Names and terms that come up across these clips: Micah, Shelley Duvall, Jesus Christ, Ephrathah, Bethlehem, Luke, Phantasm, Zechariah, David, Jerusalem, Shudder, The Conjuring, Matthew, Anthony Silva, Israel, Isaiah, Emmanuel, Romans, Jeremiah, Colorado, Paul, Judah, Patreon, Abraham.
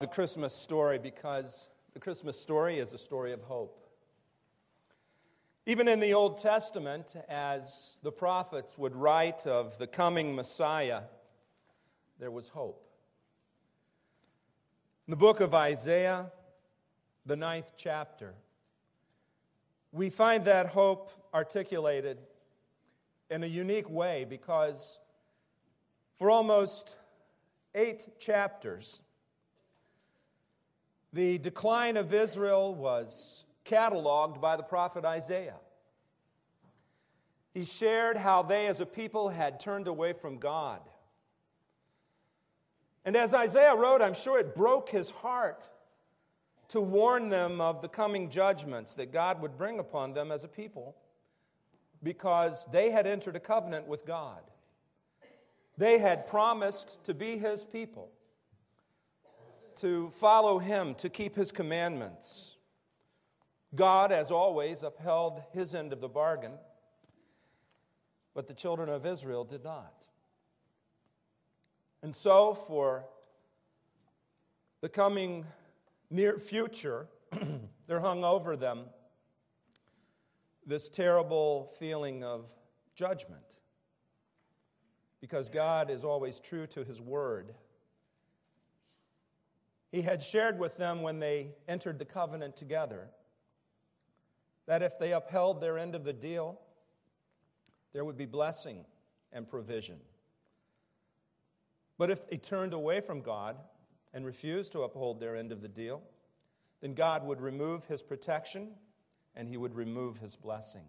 the Christmas story because the Christmas story is a story of hope. Even in the Old Testament, as the prophets would write of the coming Messiah, there was hope. In the book of Isaiah, the 9th chapter, we find that hope articulated in a unique way because for almost 8 chapters, the decline of Israel was cataloged by the prophet Isaiah. He shared how they as a people had turned away from God. And as Isaiah wrote, I'm sure it broke his heart to warn them of the coming judgments that God would bring upon them as a people because they had entered a covenant with God. They had promised to be His people, to follow Him, to keep His commandments. God, as always, upheld His end of the bargain, but the children of Israel did not. And so, for the coming near future, there hung over them this terrible feeling of judgment, because God is always true to His Word. He had shared with them when they entered the covenant together that if they upheld their end of the deal, there would be blessing and provision. But if they turned away from God and refused to uphold their end of the deal, then God would remove His protection and He would remove His blessing.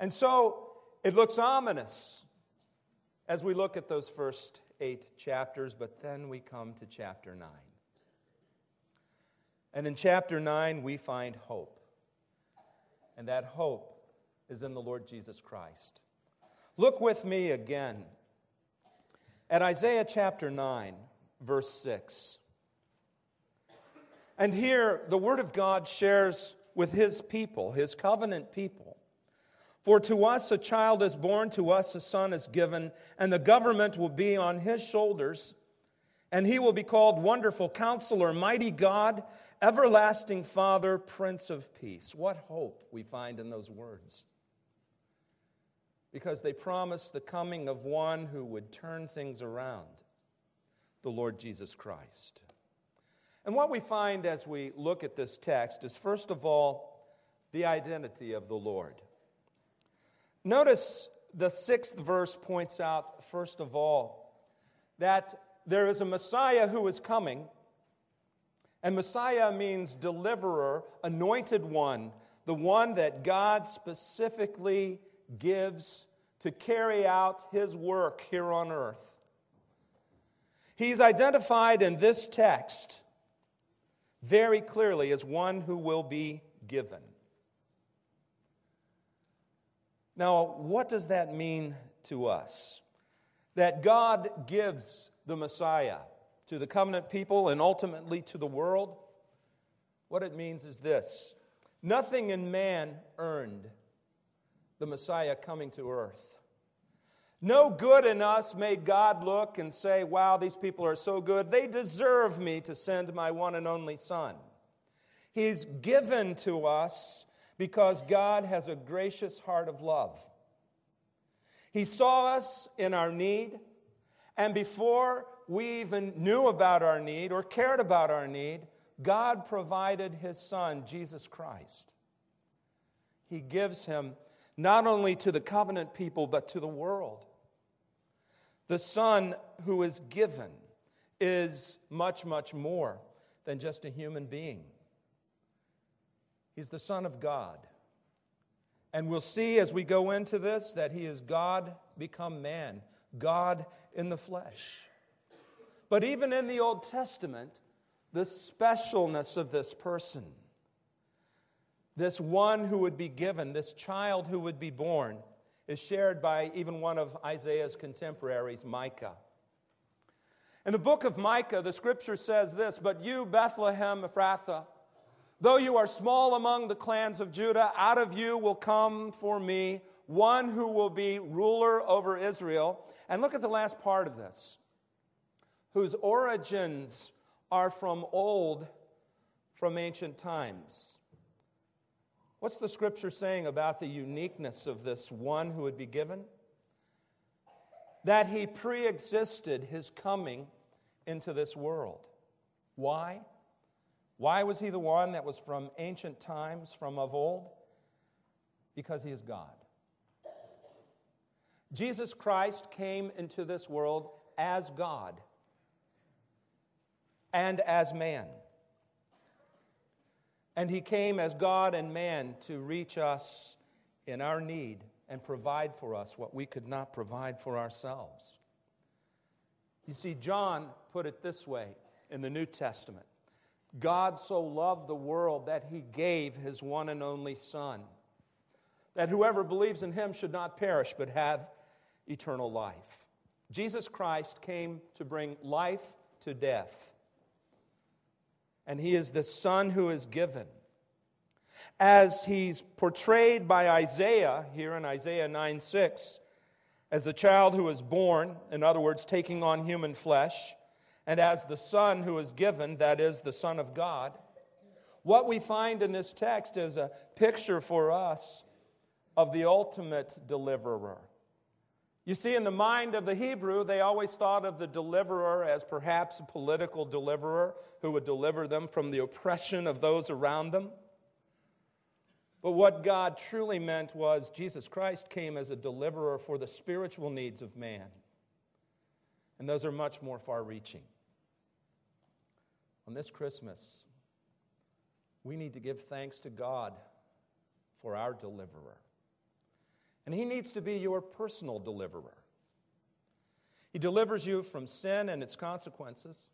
And so it looks ominous as we look at those first 8 chapters, but then we come to chapter 9. And in chapter 9, we find hope. And that hope is in the Lord Jesus Christ. Look with me again at Isaiah chapter 9, verse 6. And here, the Word of God shares with His people, His covenant people. For to us a child is born, to us a son is given, and the government will be on His shoulders, and He will be called Wonderful Counselor, Mighty God, Everlasting Father, Prince of Peace. What hope we find in those words. Because they promise the coming of one who would turn things around, the Lord Jesus Christ. And what we find as we look at this text is, first of all, the identity of the Lord. Notice the 6th verse points out, first of all, that there is a Messiah who is coming, and Messiah means deliverer, anointed one, the one that God specifically gives to carry out His work here on earth. He's identified in this text very clearly as one who will be given. Now, what does that mean to us? That God gives the Messiah to the covenant people and ultimately to the world? What it means is this: nothing in man earned the Messiah coming to earth. No good in us made God look and say, wow, these people are so good, they deserve me to send my one and only Son. He's given to us because God has a gracious heart of love. He saw us in our need, and before we even knew about our need or cared about our need, God provided His Son, Jesus Christ. He gives Him not only to the covenant people, but to the world. The Son who is given is much, much more than just a human being. He's the Son of God. And we'll see as we go into this that He is God become man, God in the flesh. But even in the Old Testament, the specialness of this person, this one who would be given, this child who would be born, is shared by even one of Isaiah's contemporaries, Micah. In the book of Micah, the Scripture says this: "But you, Bethlehem, Ephrathah, though you are small among the clans of Judah, out of you will come for me one who will be ruler over Israel." And look at the last part of this. whose origins are from old, from ancient times. What's the Scripture saying about the uniqueness of this one who would be given? That he preexisted his coming into this world. Why? Why was he the one that was from ancient times, from of old? Because he is God. Jesus Christ came into this world as God and as man. And he came as God and man to reach us in our need and provide for us what we could not provide for ourselves. You see, John put it this way in the New Testament. God so loved the world that he gave his one and only Son, that whoever believes in him should not perish but have eternal life. Jesus Christ came to bring life to death. And he is the Son who is given. As he's portrayed by Isaiah, here in Isaiah 9:6, as the child who is born, in other words, taking on human flesh, and as the Son who is given, that is, the Son of God, what we find in this text is a picture for us of the ultimate deliverer. You see, in the mind of the Hebrew, they always thought of the deliverer as perhaps a political deliverer who would deliver them from the oppression of those around them. But what God truly meant was Jesus Christ came as a deliverer for the spiritual needs of man. And those are much more far-reaching. On this Christmas, we need to give thanks to God for our deliverer. And he needs to be your personal deliverer. He delivers you from sin and its consequences.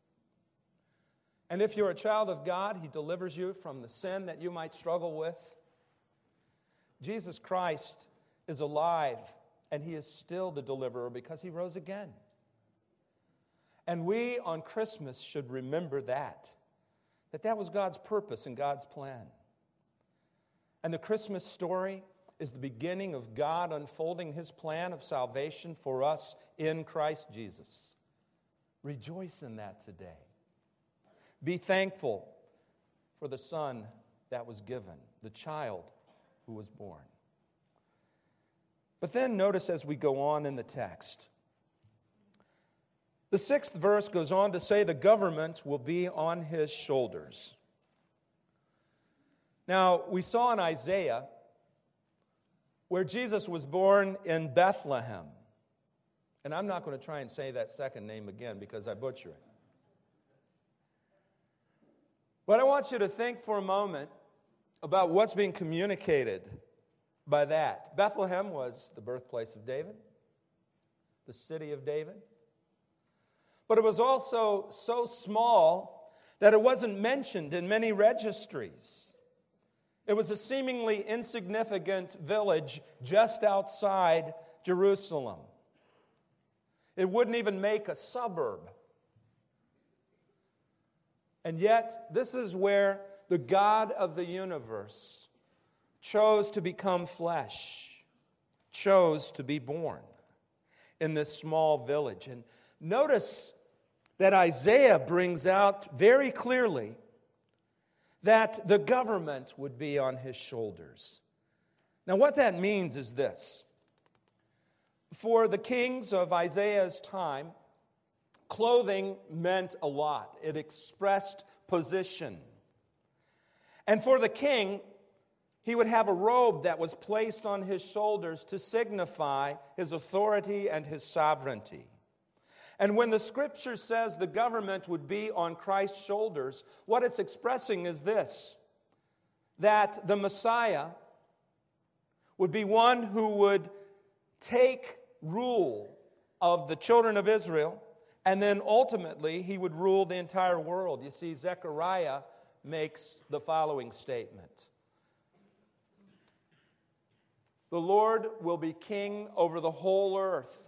And if you're a child of God, he delivers you from the sin that you might struggle with. Jesus Christ is alive, and he is still the deliverer because he rose again. And we on Christmas should remember that was God's purpose and God's plan. And the Christmas story is the beginning of God unfolding his plan of salvation for us in Christ Jesus. Rejoice in that today. Be thankful for the Son that was given, the child who was born. But then notice as we go on in the text, the 6th verse goes on to say the government will be on his shoulders. Now, we saw in Isaiah where Jesus was born in Bethlehem. And I'm not going to try and say that second name again because I butcher it. But I want you to think for a moment about what's being communicated by that. Bethlehem was the birthplace of David, the city of David. But it was also so small that it wasn't mentioned in many registries. It was a seemingly insignificant village just outside Jerusalem. It wouldn't even make a suburb. And yet, this is where the God of the universe chose to become flesh, chose to be born in this small village. And notice that Isaiah brings out very clearly that the government would be on his shoulders. Now, what that means is this. For the kings of Isaiah's time, clothing meant a lot. It expressed position. And for the king, he would have a robe that was placed on his shoulders to signify his authority and his sovereignty. And when the Scripture says the government would be on Christ's shoulders, what it's expressing is this, that the Messiah would be one who would take rule of the children of Israel, and then ultimately he would rule the entire world. You see, Zechariah makes the following statement. The Lord will be king over the whole earth.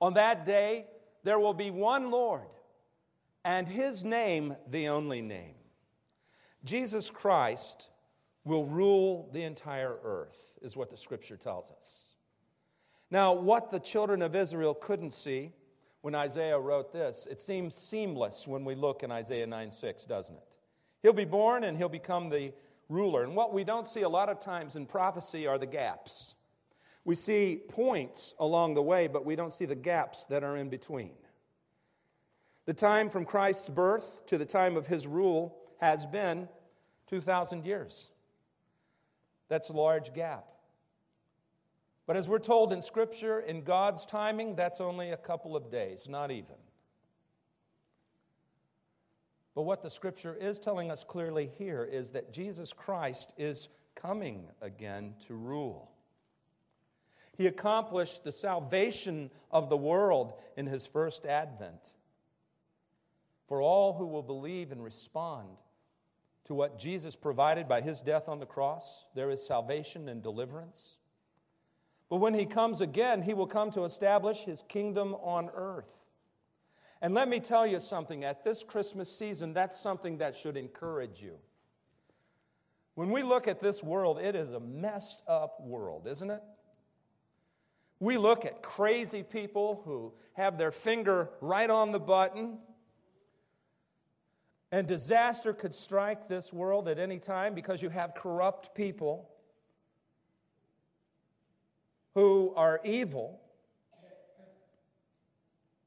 On that day, there will be one Lord, and his name the only name. Jesus Christ will rule the entire earth, is what the Scripture tells us. Now, what the children of Israel couldn't see when Isaiah wrote this. It seems seamless when we look in Isaiah 9:6, doesn't it? He'll be born and he'll become the ruler. And what we don't see a lot of times in prophecy are the gaps. We see points along the way, but we don't see the gaps that are in between. The time from Christ's birth to the time of his rule has been 2,000 years. That's a large gap. But as we're told in Scripture, in God's timing, that's only a couple of days, not even. But what the Scripture is telling us clearly here is that Jesus Christ is coming again to rule. He accomplished the salvation of the world in his first advent. For all who will believe and respond to what Jesus provided by his death on the cross, there is salvation and deliverance. But when he comes again, he will come to establish his kingdom on earth. And let me tell you something, at this Christmas season, that's something that should encourage you. When we look at this world, it is a messed up world, isn't it? We look at crazy people who have their finger right on the button, and disaster could strike this world at any time because you have corrupt people who are evil,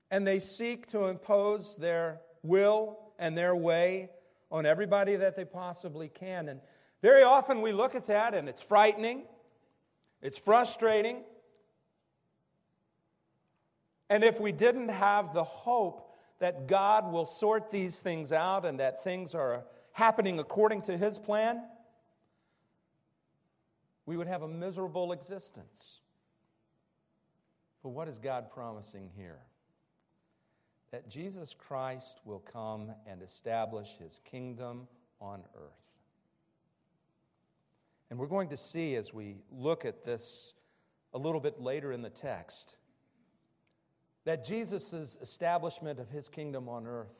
and they seek to impose their will and their way on everybody that they possibly can. And very often we look at that and it's frightening, it's frustrating. And if we didn't have the hope that God will sort these things out and that things are happening according to his plan, we would have a miserable existence. But what is God promising here? That Jesus Christ will come and establish his kingdom on earth. And we're going to see as we look at this a little bit later in the text that Jesus' establishment of his kingdom on earth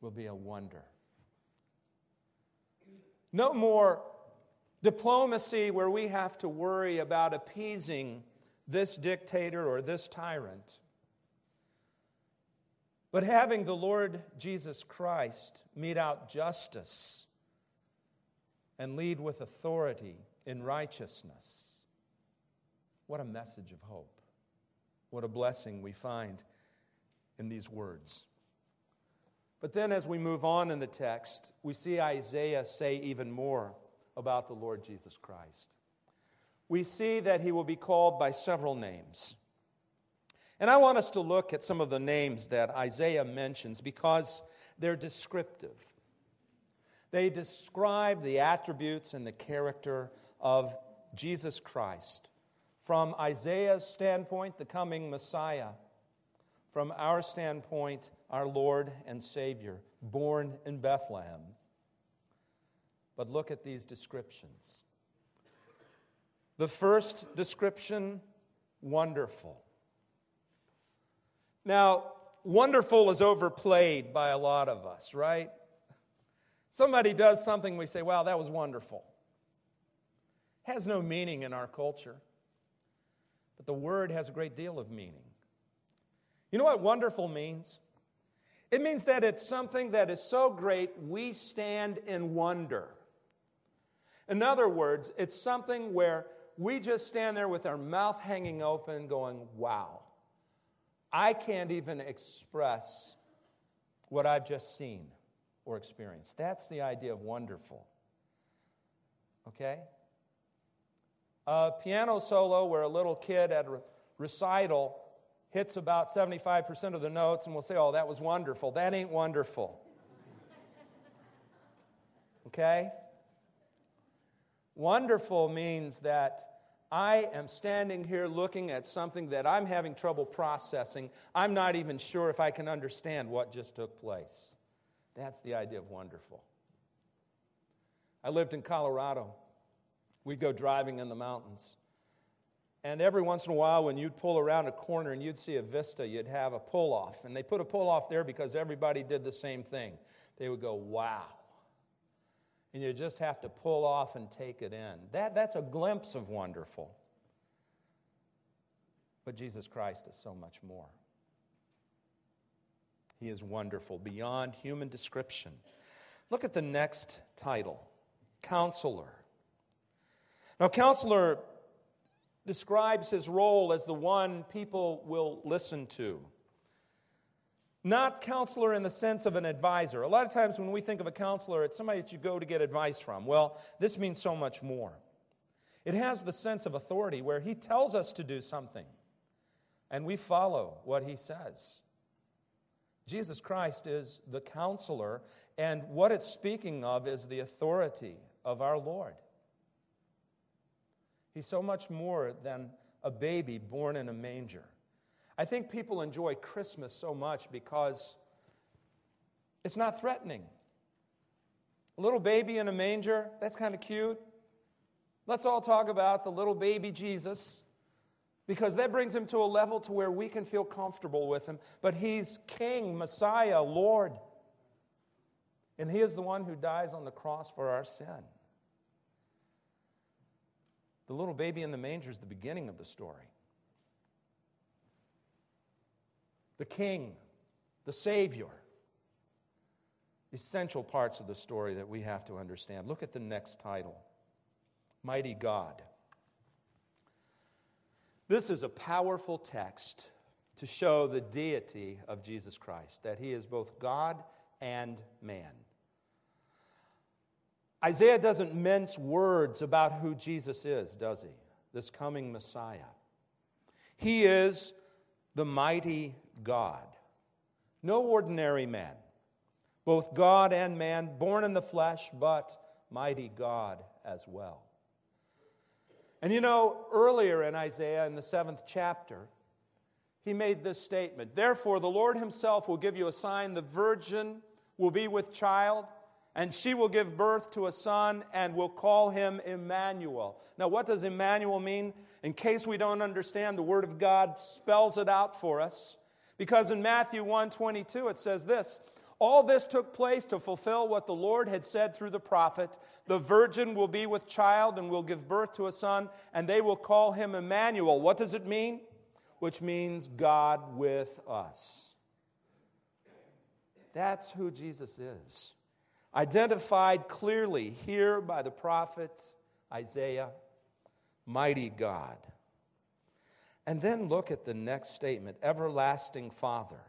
will be a wonder. No more diplomacy where we have to worry about appeasing this dictator or this tyrant, but having the Lord Jesus Christ mete out justice and lead with authority in righteousness. What a message of hope. What a blessing we find in these words. But then as we move on in the text, we see Isaiah say even more about the Lord Jesus Christ. We see that he will be called by several names. And I want us to look at some of the names that Isaiah mentions because they're descriptive. They describe the attributes and the character of Jesus Christ. From Isaiah's standpoint, the coming Messiah. From our standpoint, our Lord and Savior, born in Bethlehem. But look at these descriptions. The first description, wonderful. Now, wonderful is overplayed by a lot of us, right? Somebody does something, we say, wow, that was wonderful. Has no meaning in our culture. But the word has a great deal of meaning. You know what wonderful means? It means that it's something that is so great, we stand in wonder. In other words, it's something where we just stand there with our mouth hanging open going, wow. I can't even express what I've just seen or experienced. That's the idea of wonderful. Okay? A piano solo where a little kid at a recital hits about 75% of the notes and we'll say, oh, that was wonderful. That ain't wonderful. Okay? Wonderful means that I am standing here looking at something that I'm having trouble processing. I'm not even sure if I can understand what just took place. That's the idea of wonderful. I lived in Colorado. We'd go driving in the mountains. And every once in a while when you'd pull around a corner and you'd see a vista, you'd have a pull-off. And they put a pull-off there because everybody did the same thing. They would go, wow. And you just have to pull off and take it in. That's a glimpse of wonderful. But Jesus Christ is so much more. He is wonderful, beyond human description. Look at the next title, Counselor. Now, Counselor describes his role as the one people will listen to. Not counselor in the sense of an advisor. A lot of times when we think of a counselor, it's somebody that you go to get advice from. Well, this means so much more. It has the sense of authority where he tells us to do something, and we follow what he says. Jesus Christ is the counselor, and what it's speaking of is the authority of our Lord. He's so much more than a baby born in a manger. I think people enjoy Christmas so much because it's not threatening. A little baby in a manger, that's kind of cute. Let's all talk about the little baby Jesus, because that brings him to a level to where we can feel comfortable with him. But he's King, Messiah, Lord. And he is the one who dies on the cross for our sin. The little baby in the manger is the beginning of the story. The King, the Savior, essential parts of the story that we have to understand. Look at the next title, Mighty God. This is a powerful text to show the deity of Jesus Christ, that he is both God and man. Isaiah doesn't mince words about who Jesus is, does he? This coming Messiah. He is the mighty God. No ordinary man. Both God and man, born in the flesh, but mighty God as well. And you know, earlier in Isaiah, in the 7th chapter, he made this statement, "Therefore the Lord himself will give you a sign, the virgin will be with child, and she will give birth to a son and will call him Emmanuel." Now, what does Emmanuel mean? In case we don't understand, the Word of God spells it out for us. Because in Matthew 1:22, it says this, "All this took place to fulfill what the Lord had said through the prophet. The virgin will be with child and will give birth to a son, and they will call him Emmanuel." What does it mean? Which means God with us. That's who Jesus is. Identified clearly here by the prophet Isaiah, mighty God. And then look at the next statement, everlasting Father.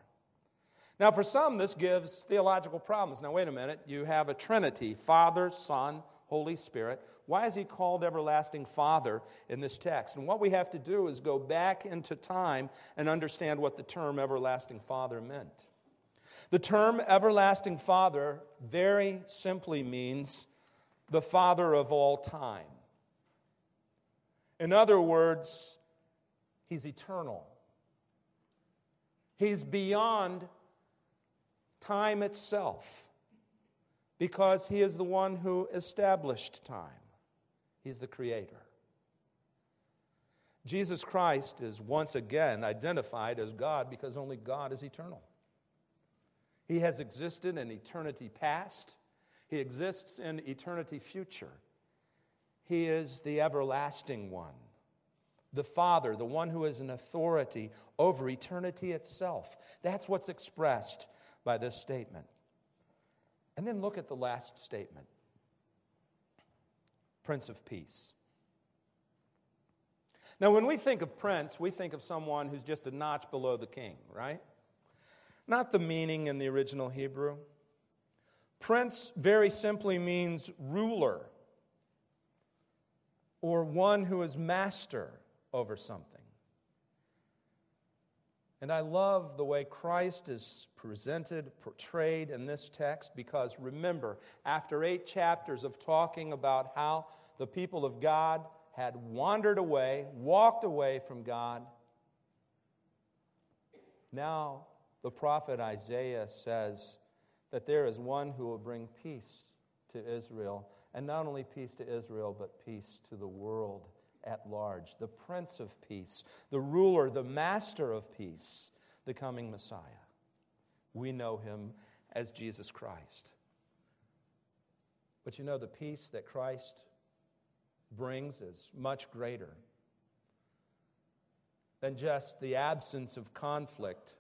Now, for some, this gives theological problems. Now, wait a minute. You have a Trinity, Father, Son, Holy Spirit. Why is he called everlasting Father in this text? And what we have to do is go back into time and understand what the term everlasting Father meant. The term everlasting Father very simply means the Father of all time. In other words, he's eternal. He's beyond time itself because he is the one who established time. He's the creator. Jesus Christ is once again identified as God because only God is eternal. He has existed in eternity past. He exists in eternity future. He is the everlasting one, the Father, the one who is an authority over eternity itself. That's what's expressed by this statement. And then look at the last statement, Prince of Peace. Now, when we think of prince, we think of someone who's just a notch below the king, right? Not the meaning in the original Hebrew. Prince very simply means ruler or one who is master over something. And I love the way Christ is presented, portrayed in this text because, remember, after 8 chapters of talking about how the people of God had wandered away, walked away from God, now the prophet Isaiah says that there is one who will bring peace to Israel, and not only peace to Israel, but peace to the world at large. The Prince of Peace, the ruler, the master of peace, the coming Messiah. We know him as Jesus Christ. But you know, the peace that Christ brings is much greater than just the absence of conflict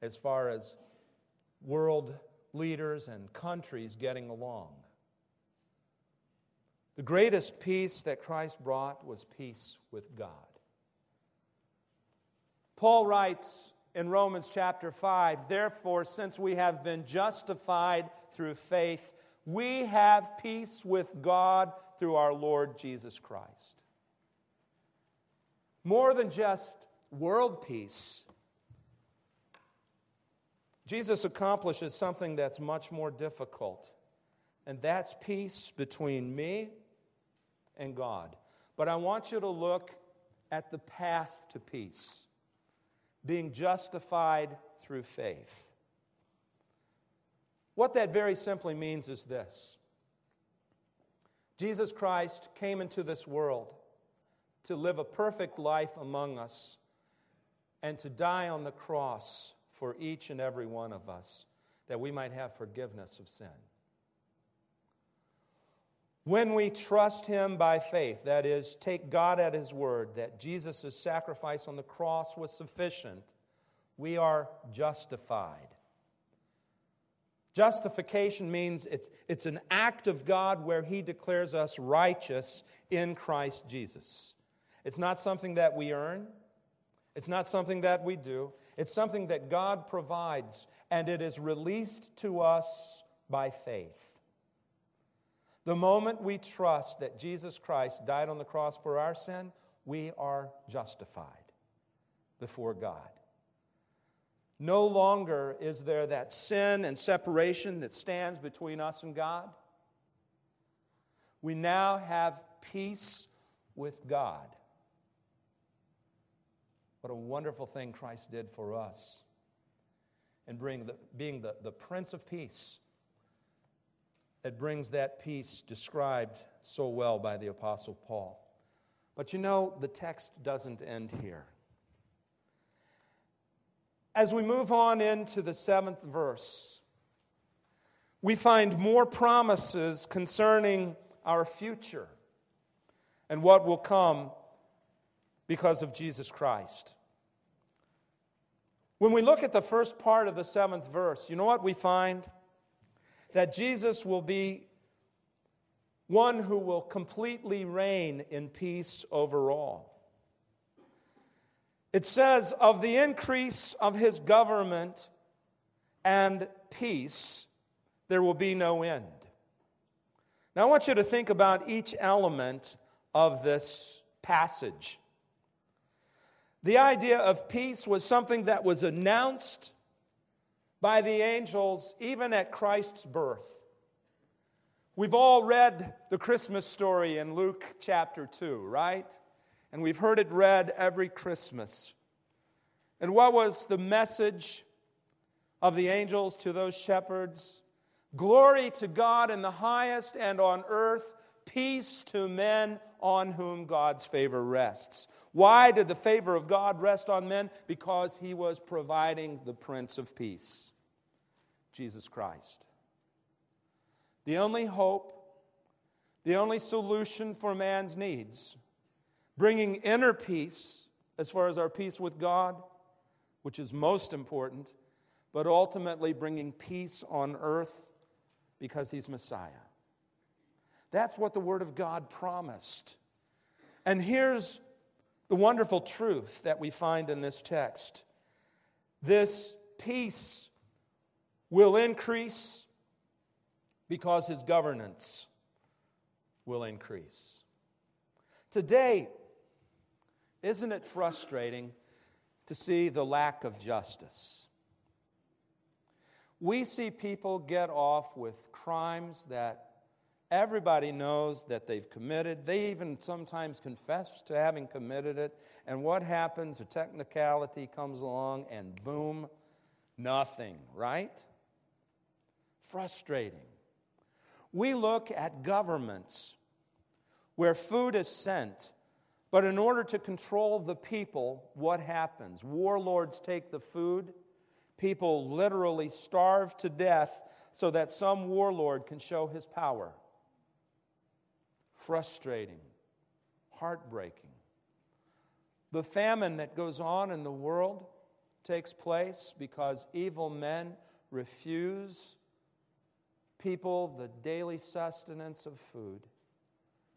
as far as world leaders and countries getting along. The greatest peace that Christ brought was peace with God. Paul writes in Romans chapter 5, "Therefore, since we have been justified through faith, we have peace with God through our Lord Jesus Christ." More than just world peace, Jesus accomplishes something that's much more difficult, and that's peace between me and God. But I want you to look at the path to peace, being justified through faith. What that very simply means is this: Jesus Christ came into this world to live a perfect life among us and to die on the cross for each and every one of us, that we might have forgiveness of sin. When we trust Him by faith, that is, take God at His word, that Jesus' sacrifice on the cross was sufficient, we are justified. Justification means it's an act of God where He declares us righteous in Christ Jesus. It's not something that we earn. It's not something that we do. It's something that God provides, and it is released to us by faith. The moment we trust that Jesus Christ died on the cross for our sin, we are justified before God. No longer is there that sin and separation that stands between us and God. We now have peace with God. What a wonderful thing Christ did for us. And being the Prince of Peace, that brings that peace described so well by the Apostle Paul. But you know, the text doesn't end here. As we move on into the 7th verse, we find more promises concerning our future and what will come because of Jesus Christ. When we look at the first part of the 7th verse, you know what we find? That Jesus will be one who will completely reign in peace over all. It says, "Of the increase of His government and peace, there will be no end." Now, I want you to think about each element of this passage. The idea of peace was something that was announced by the angels even at Christ's birth. We've all read the Christmas story in Luke chapter 2, right? And we've heard it read every Christmas. And what was the message of the angels to those shepherds? "Glory to God in the highest, and on earth, peace to men on whom God's favor rests." Why did the favor of God rest on men? Because He was providing the Prince of Peace, Jesus Christ. The only hope, the only solution for man's needs, bringing inner peace as far as our peace with God, which is most important, but ultimately bringing peace on earth because He's Messiah. That's what the Word of God promised. And here's the wonderful truth that we find in this text. This peace will increase because His governance will increase. Today, isn't it frustrating to see the lack of justice? We see people get off with crimes that everybody knows that they've committed. They even sometimes confess to having committed it. And what happens? A technicality comes along and boom, nothing, right? Frustrating. We look at governments where food is sent, but in order to control the people, what happens? Warlords take the food. People literally starve to death so that some warlord can show his power. Frustrating, heartbreaking. The famine that goes on in the world takes place because evil men refuse people the daily sustenance of food.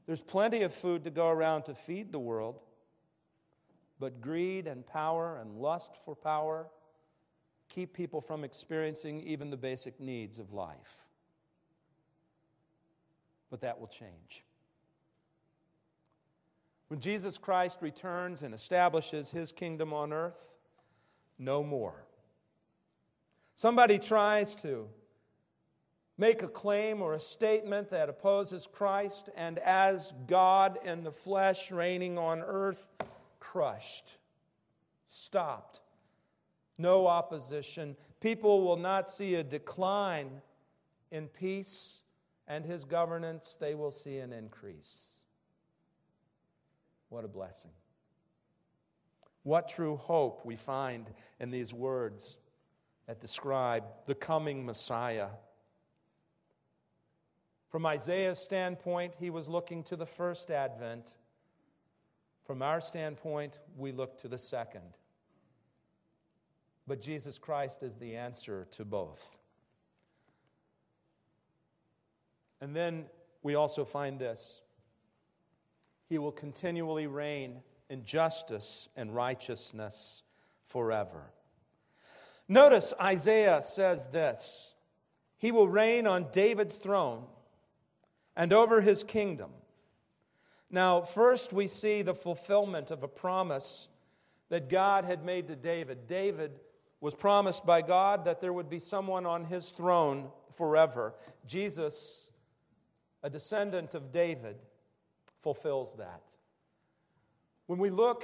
There's plenty of food to go around to feed the world, but greed and power and lust for power keep people from experiencing even the basic needs of life. But that will change. When Jesus Christ returns and establishes His kingdom on earth, no more. Somebody tries to make a claim or a statement that opposes Christ and as God in the flesh reigning on earth, crushed, stopped, no opposition. People will not see a decline in peace and His governance. They will see an increase. What a blessing. What true hope we find in these words that describe the coming Messiah. From Isaiah's standpoint, he was looking to the first advent. From our standpoint, we look to the second. But Jesus Christ is the answer to both. And then we also find this. He will continually reign in justice and righteousness forever. Notice Isaiah says this. He will reign on David's throne and over his kingdom. Now, first we see the fulfillment of a promise that God had made to David. David was promised by God that there would be someone on his throne forever. Jesus, a descendant of David, fulfills that. When we look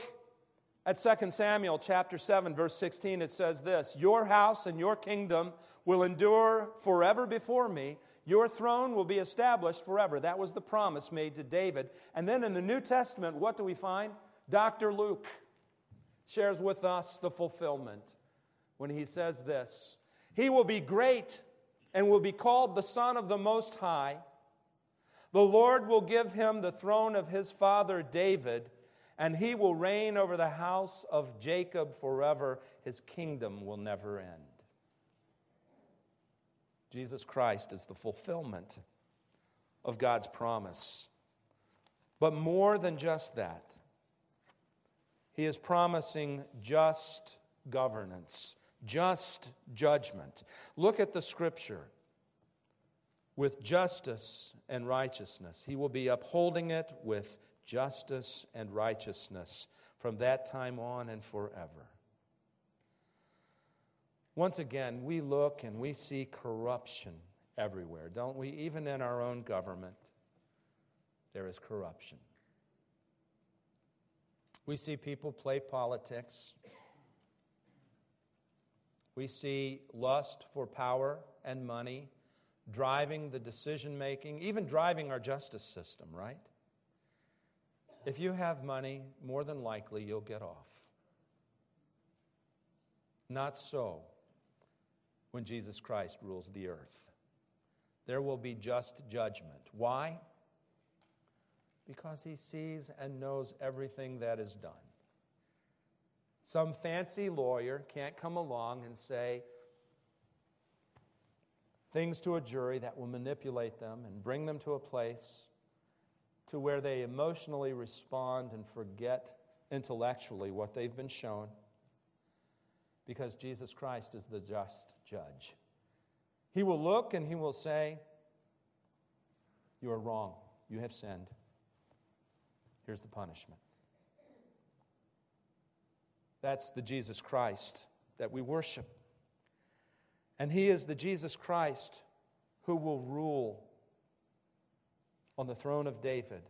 at 2 Samuel chapter 7, verse 16, it says this, "Your house and your kingdom will endure forever before me. Your throne will be established forever." That was the promise made to David. And then in the New Testament, what do we find? Dr. Luke shares with us the fulfillment when he says this, "He will be great and will be called the Son of the Most High. The Lord will give him the throne of his father David, and he will reign over the house of Jacob forever. His kingdom will never end." Jesus Christ is the fulfillment of God's promise. But more than just that, He is promising just governance, just judgment. Look at the Scripture. With justice and righteousness, He will be upholding it with justice and righteousness from that time on and forever. Once again, we look and we see corruption everywhere, don't we? Even in our own government, there is corruption. We see people play politics. We see lust for power and money driving the decision-making, even driving our justice system, right? If you have money, more than likely you'll get off. Not so when Jesus Christ rules the earth. There will be just judgment. Why? Because He sees and knows everything that is done. Some fancy lawyer can't come along and say things to a jury that will manipulate them and bring them to a place to where they emotionally respond and forget intellectually what they've been shown, because Jesus Christ is the just judge. He will look and He will say, "You are wrong. You have sinned. Here's the punishment." That's the Jesus Christ that we worship. And He is the Jesus Christ who will rule on the throne of David.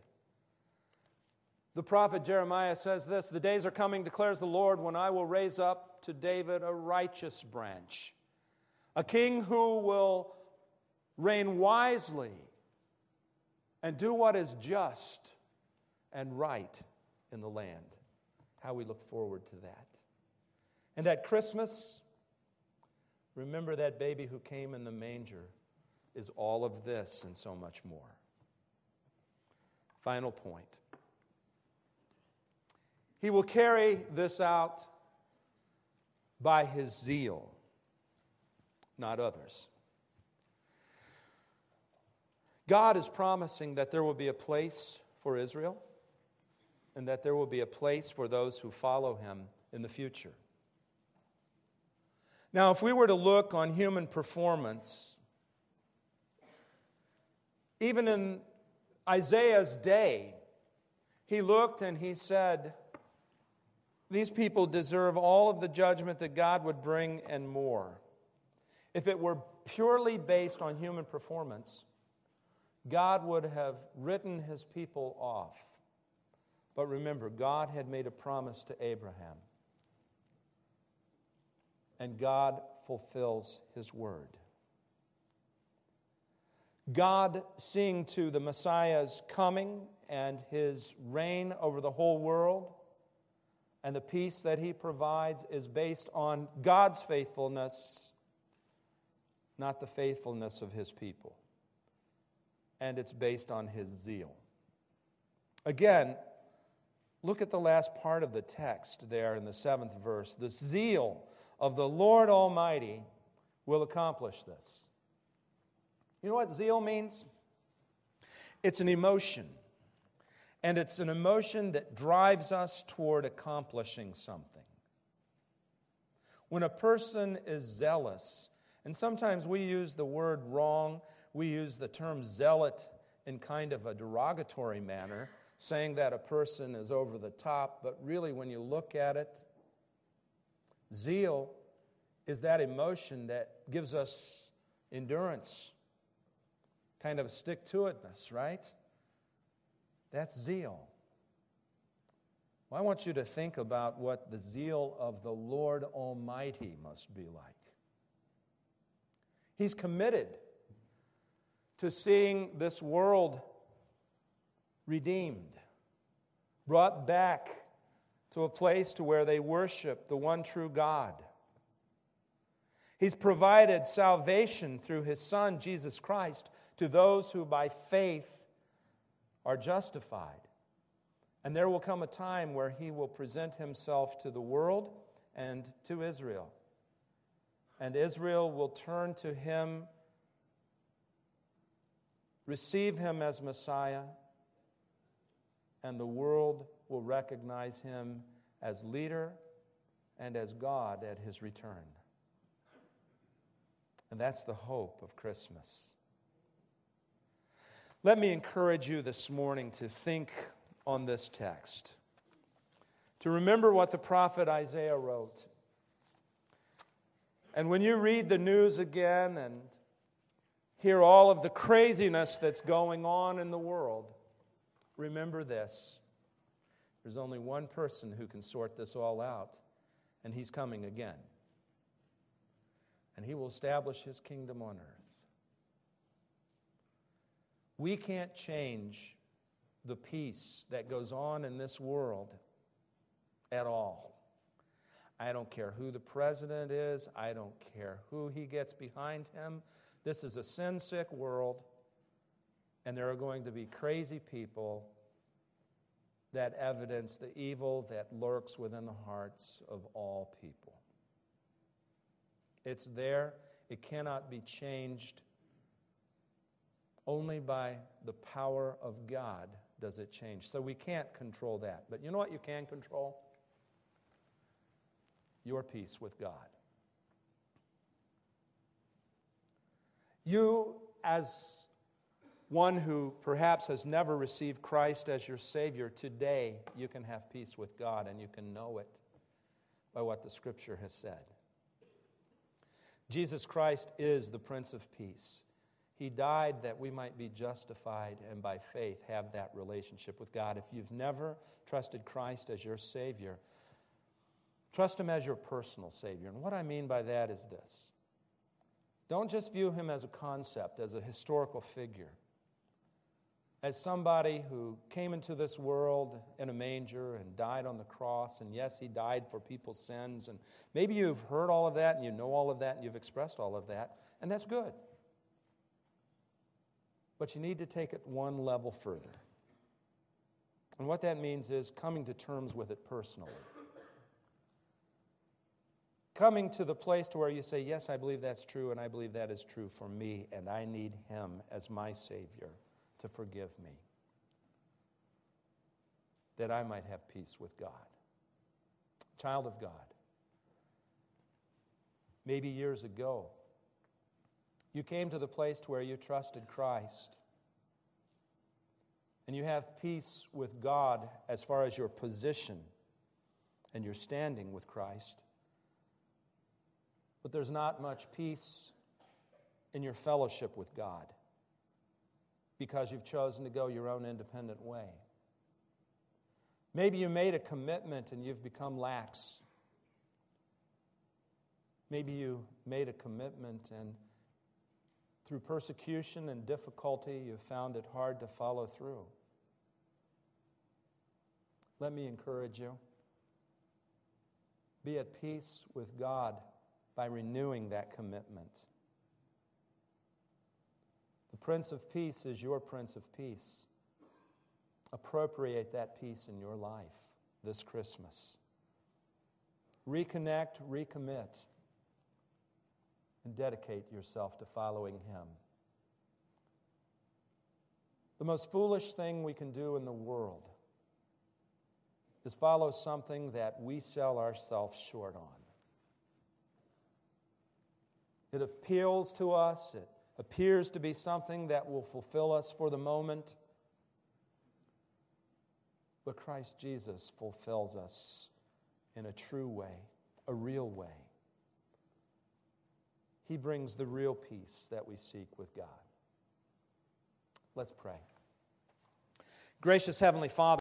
The prophet Jeremiah says this, "The days are coming, declares the Lord, when I will raise up to David a righteous branch, a king who will reign wisely and do what is just and right in the land." How we look forward to that. And at Christmas, remember that baby who came in the manger is all of this and so much more. Final point. He will carry this out by His zeal. not others. God is promising that there will be a place for Israel and that there will be a place for those who follow him in the future. Now, if we were to look on human performance, even in Isaiah's day, he looked and he said, these people deserve all of the judgment that God would bring and more. If it were purely based on human performance, God would have written his people off. But remember, God had made a promise to Abraham. And God fulfills his word. God, seeing to the Messiah's coming and his reign over the whole world, and the peace that he provides is based on God's faithfulness, not the faithfulness of his people. And it's based on his zeal. Again, look at the last part of the text there in the 7th verse. The zeal of the Lord Almighty will accomplish this. You know what zeal means? It's an emotion. And it's an emotion that drives us toward accomplishing something. When a person is zealous, and sometimes we use the word wrong, we use the term zealot in kind of a derogatory manner, saying that a person is over the top, but really when you look at it, zeal is that emotion that gives us endurance, kind of a stick-to-itness, right? That's zeal. Well, I want you to think about what the zeal of the Lord Almighty must be like. He's committed to seeing this world redeemed, brought back to a place to where they worship the one true God. He's provided salvation through his Son, Jesus Christ, to those who by faith are justified. And there will come a time where he will present himself to the world and to Israel. And Israel will turn to him, receive him as Messiah, and the world will recognize him as leader and as God at his return. And that's the hope of Christmas. Let me encourage you this morning to think on this text, to remember what the prophet Isaiah wrote. And when you read the news again and hear all of the craziness that's going on in the world, remember this. There's only one person who can sort this all out, and he's coming again. And he will establish his kingdom on earth. We can't change the peace that goes on in this world at all. I don't care who the president is. I don't care who he gets behind him. This is a sin-sick world, and there are going to be crazy people that evidence the evil that lurks within the hearts of all people. It's there. It cannot be changed. Only by the power of God does it change. So we can't control that. But you know what you can control? Your peace with God. You, as one who perhaps has never received Christ as your Savior, today you can have peace with God, and you can know it by what the Scripture has said. Jesus Christ is the Prince of Peace. He died that we might be justified and by faith have that relationship with God. If you've never trusted Christ as your Savior, trust him as your personal Savior. And what I mean by that is this. Don't just view him as a concept, as a historical figure, as somebody who came into this world in a manger and died on the cross, and yes, he died for people's sins, and maybe you've heard all of that, and you know all of that, and you've expressed all of that, and that's good. But you need to take it one level further. And what that means is coming to terms with it personally. coming to the place to where you say, yes, I believe that's true, and I believe that is true for me, and I need him as my Savior to forgive me, that I might have peace with God. Child of God, maybe years ago, you came to the place where you trusted Christ, and you have peace with God as far as your position and your standing with Christ. But there's not much peace in your fellowship with God because you've chosen to go your own independent way. Maybe you made a commitment and you've become lax. Maybe you made a commitment and through persecution and difficulty, you've found it hard to follow through. Let me encourage you. Be at peace with God by renewing that commitment. The Prince of Peace is your Prince of Peace. Appropriate that peace in your life this Christmas. Reconnect, recommit, and dedicate yourself to following him. The most foolish thing we can do in the world is follow something that we sell ourselves short on. It appeals to us. It appears to be something that will fulfill us for the moment. But Christ Jesus fulfills us in a true way, a real way. He brings the real peace that we seek with God. Let's pray. Gracious Heavenly Father,